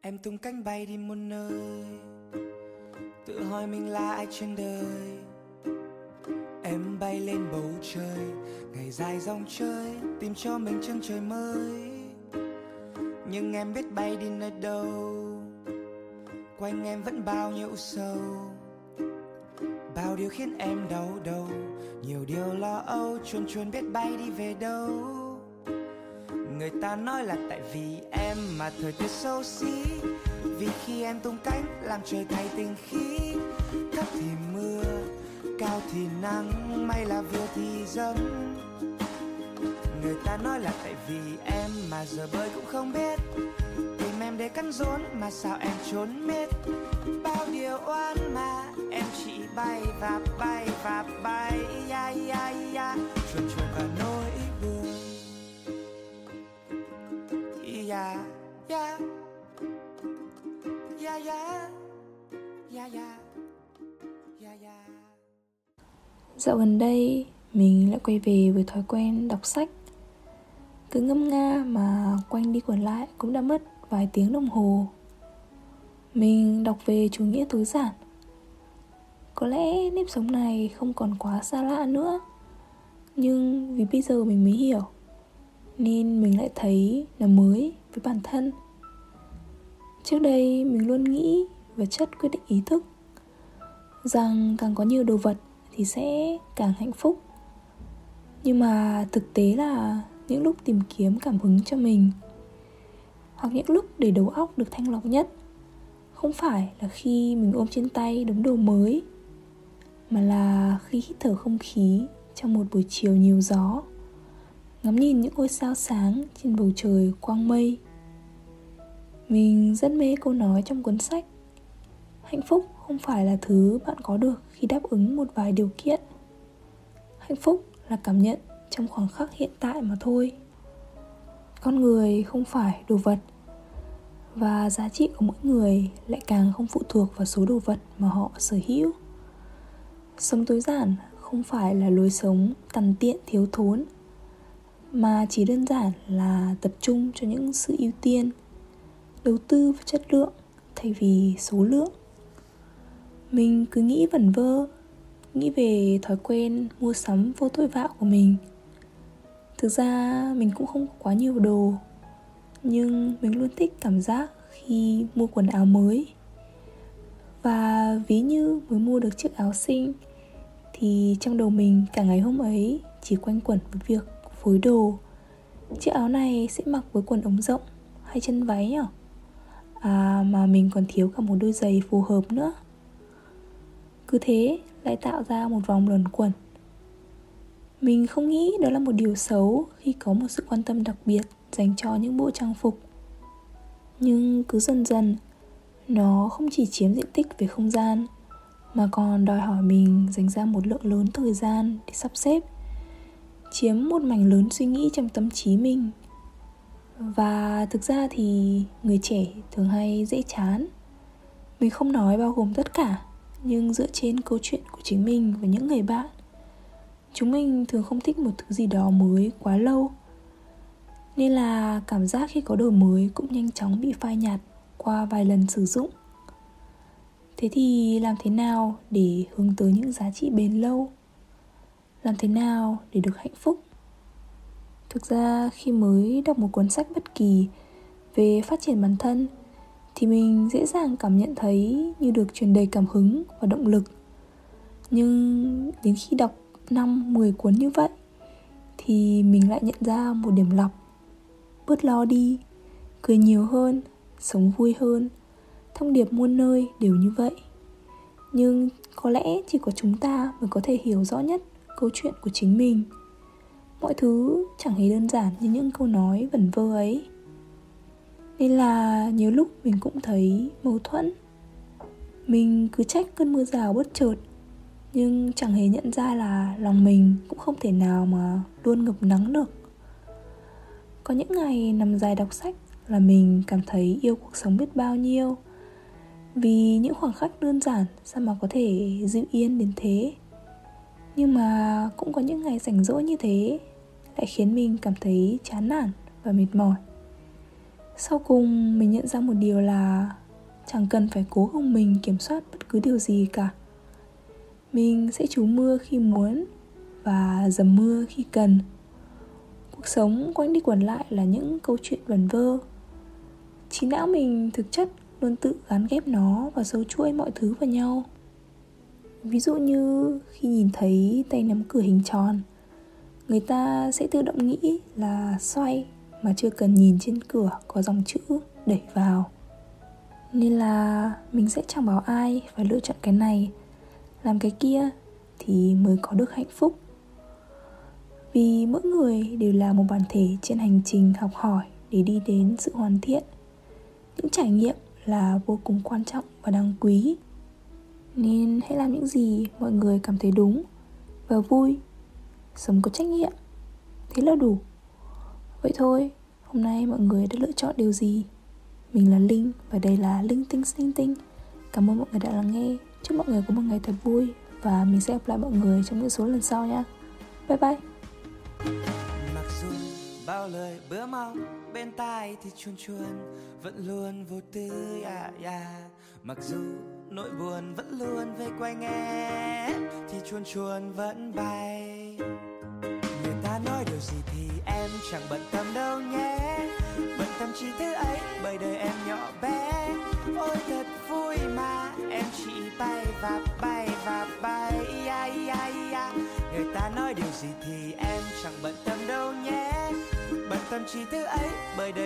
Em tung cánh bay đi một nơi, tự hỏi mình là ai trên đời. Em bay lên bầu trời, ngày dài dòng chơi, tìm cho mình chân trời mới. Nhưng em biết bay đi nơi đâu, quanh em vẫn bao nhiêu sầu. Bao điều khiến em đau đầu, nhiều điều lo âu, chuồn chuồn biết bay đi về đâu. Người ta nói là tại vì em mà thời tiết xấu xí, vì khi em tung cánh làm trời thay tình khí. Thấp thì mưa, cao thì nắng, may là vừa thì dâng. Người ta nói là tại vì em mà giờ bơi cũng không biết, tìm em để cắn rốn mà sao em trốn miết. Bao điều oán mà em chỉ bay và bay và bay, yeah, yeah, yeah. Chuồn chuồn vào nỗi buồn, yeah, yeah, yeah, yeah, yeah, yeah, yeah, yeah. Dạo gần đây mình lại quay về với thói quen đọc sách. Cứ ngâm nga mà quanh đi quẩn lại cũng đã mất vài tiếng đồng hồ. Mình đọc về chủ nghĩa tối giản. Có lẽ nếp sống này không còn quá xa lạ nữa, nhưng vì bây giờ mình mới hiểu nên mình lại thấy là mới với bản thân. Trước đây mình luôn nghĩ về chất quyết định ý thức, rằng càng có nhiều đồ vật thì sẽ càng hạnh phúc. Nhưng mà thực tế là những lúc tìm kiếm cảm hứng cho mình, hoặc những lúc để đầu óc được thanh lọc nhất, không phải là khi mình ôm trên tay đống đồ mới, mà là khi hít thở không khí trong một buổi chiều nhiều gió, ngắm nhìn những ngôi sao sáng trên bầu trời quang mây. Mình rất mê câu nói trong cuốn sách: hạnh phúc không phải là thứ bạn có được khi đáp ứng một vài điều kiện. Hạnh phúc là cảm nhận trong khoảnh khắc hiện tại mà thôi. Con người không phải đồ vật, và giá trị của mỗi người lại càng không phụ thuộc vào số đồ vật mà họ sở hữu. Sống tối giản không phải là lối sống tằn tiện thiếu thốn, mà chỉ đơn giản là tập trung cho những sự ưu tiên, đầu tư vào chất lượng thay vì số lượng. Mình cứ nghĩ vẩn vơ, nghĩ về thói quen mua sắm vô tội vạ của mình. Thực ra mình cũng không có quá nhiều đồ, nhưng mình luôn thích cảm giác khi mua quần áo mới. Và ví như mới mua được chiếc áo xinh, thì trong đầu mình cả ngày hôm ấy chỉ quanh quẩn với việc phối đồ. Chiếc áo này sẽ mặc với quần ống rộng hay chân váy nhỉ? À, mà mình còn thiếu cả một đôi giày phù hợp nữa. Cứ thế lại tạo ra một vòng luẩn quẩn. Mình không nghĩ đó là một điều xấu khi có một sự quan tâm đặc biệt dành cho những bộ trang phục. Nhưng cứ dần dần, nó không chỉ chiếm diện tích về không gian, mà còn đòi hỏi mình dành ra một lượng lớn thời gian để sắp xếp, chiếm một mảnh lớn suy nghĩ trong tâm trí mình. Và thực ra thì người trẻ thường hay dễ chán. Mình không nói bao gồm tất cả, nhưng dựa trên câu chuyện của chính mình và những người bạn, chúng mình thường không thích một thứ gì đó mới quá lâu, nên là cảm giác khi có đồ mới cũng nhanh chóng bị phai nhạt qua vài lần sử dụng. Thế thì làm thế nào để hướng tới những giá trị bền lâu? Làm thế nào để được hạnh phúc? Thực ra khi mới đọc một cuốn sách bất kỳ về phát triển bản thân, thì mình dễ dàng cảm nhận thấy như được truyền đầy cảm hứng và động lực. Nhưng đến khi đọc 5-10 cuốn như vậy, thì mình lại nhận ra một điểm lọc: bớt lo đi, cười nhiều hơn, sống vui hơn. Thông điệp muôn nơi đều như vậy. Nhưng có lẽ chỉ có chúng ta mới có thể hiểu rõ nhất câu chuyện của chính mình. Mọi thứ chẳng hề đơn giản như những câu nói vẩn vơ ấy. Nên là nhiều lúc mình cũng thấy mâu thuẫn. Mình cứ trách cơn mưa rào bất chợt, nhưng chẳng hề nhận ra là lòng mình cũng không thể nào mà luôn ngập nắng được. Có những ngày nằm dài đọc sách là mình cảm thấy yêu cuộc sống biết bao nhiêu, vì những khoảnh khắc đơn giản sao mà có thể dịu yên đến thế. Nhưng mà cũng có những ngày rảnh rỗi như thế lại khiến mình cảm thấy chán nản và mệt mỏi. Sau cùng mình nhận ra một điều là chẳng cần phải cố gắng mình kiểm soát bất cứ điều gì cả. Mình sẽ trú mưa khi muốn và dầm mưa khi cần. Cuộc sống quanh đi quẩn lại là những câu chuyện vẩn vơ. Trí não mình thực chất luôn tự gắn ghép nó và sâu chuỗi mọi thứ vào nhau. Ví dụ như khi nhìn thấy tay nắm cửa hình tròn, người ta sẽ tự động nghĩ là xoay mà chưa cần nhìn trên cửa có dòng chữ đẩy vào. Nên là mình sẽ chẳng bảo ai phải lựa chọn cái này, làm cái kia thì mới có được hạnh phúc. Vì mỗi người đều là một bản thể trên hành trình học hỏi để đi đến sự hoàn thiện. Những trải nghiệm là vô cùng quan trọng và đáng quý. Nên hãy làm những gì mọi người cảm thấy đúng và vui. Sống có trách nhiệm, thế là đủ. Vậy thôi, hôm nay mọi người đã lựa chọn điều gì? Mình là Linh và đây là Linh Tinh Sinh Tinh. Cảm ơn mọi người đã lắng nghe. Chúc mọi người có một ngày thật vui. Và mình sẽ gặp lại mọi người trong những số lần sau nha. Bye bye. Mặc dù bao lời bữa mau bên tai thì chuồn chuồn vẫn luôn vô tư Mặc dù nỗi buồn vẫn luôn vây quanh em thì chuồn chuồn vẫn bay. Người ta nói điều gì thì em chẳng bận tâm đâu nhé, bận tâm chỉ thứ ấy bởi đời em nhỏ bé. Ôi thật vui mà em chỉ bay và bay và bay. Người ta nói điều gì thì em chẳng bận tâm đâu nhé, bận tâm chỉ thứ ấy bởi đời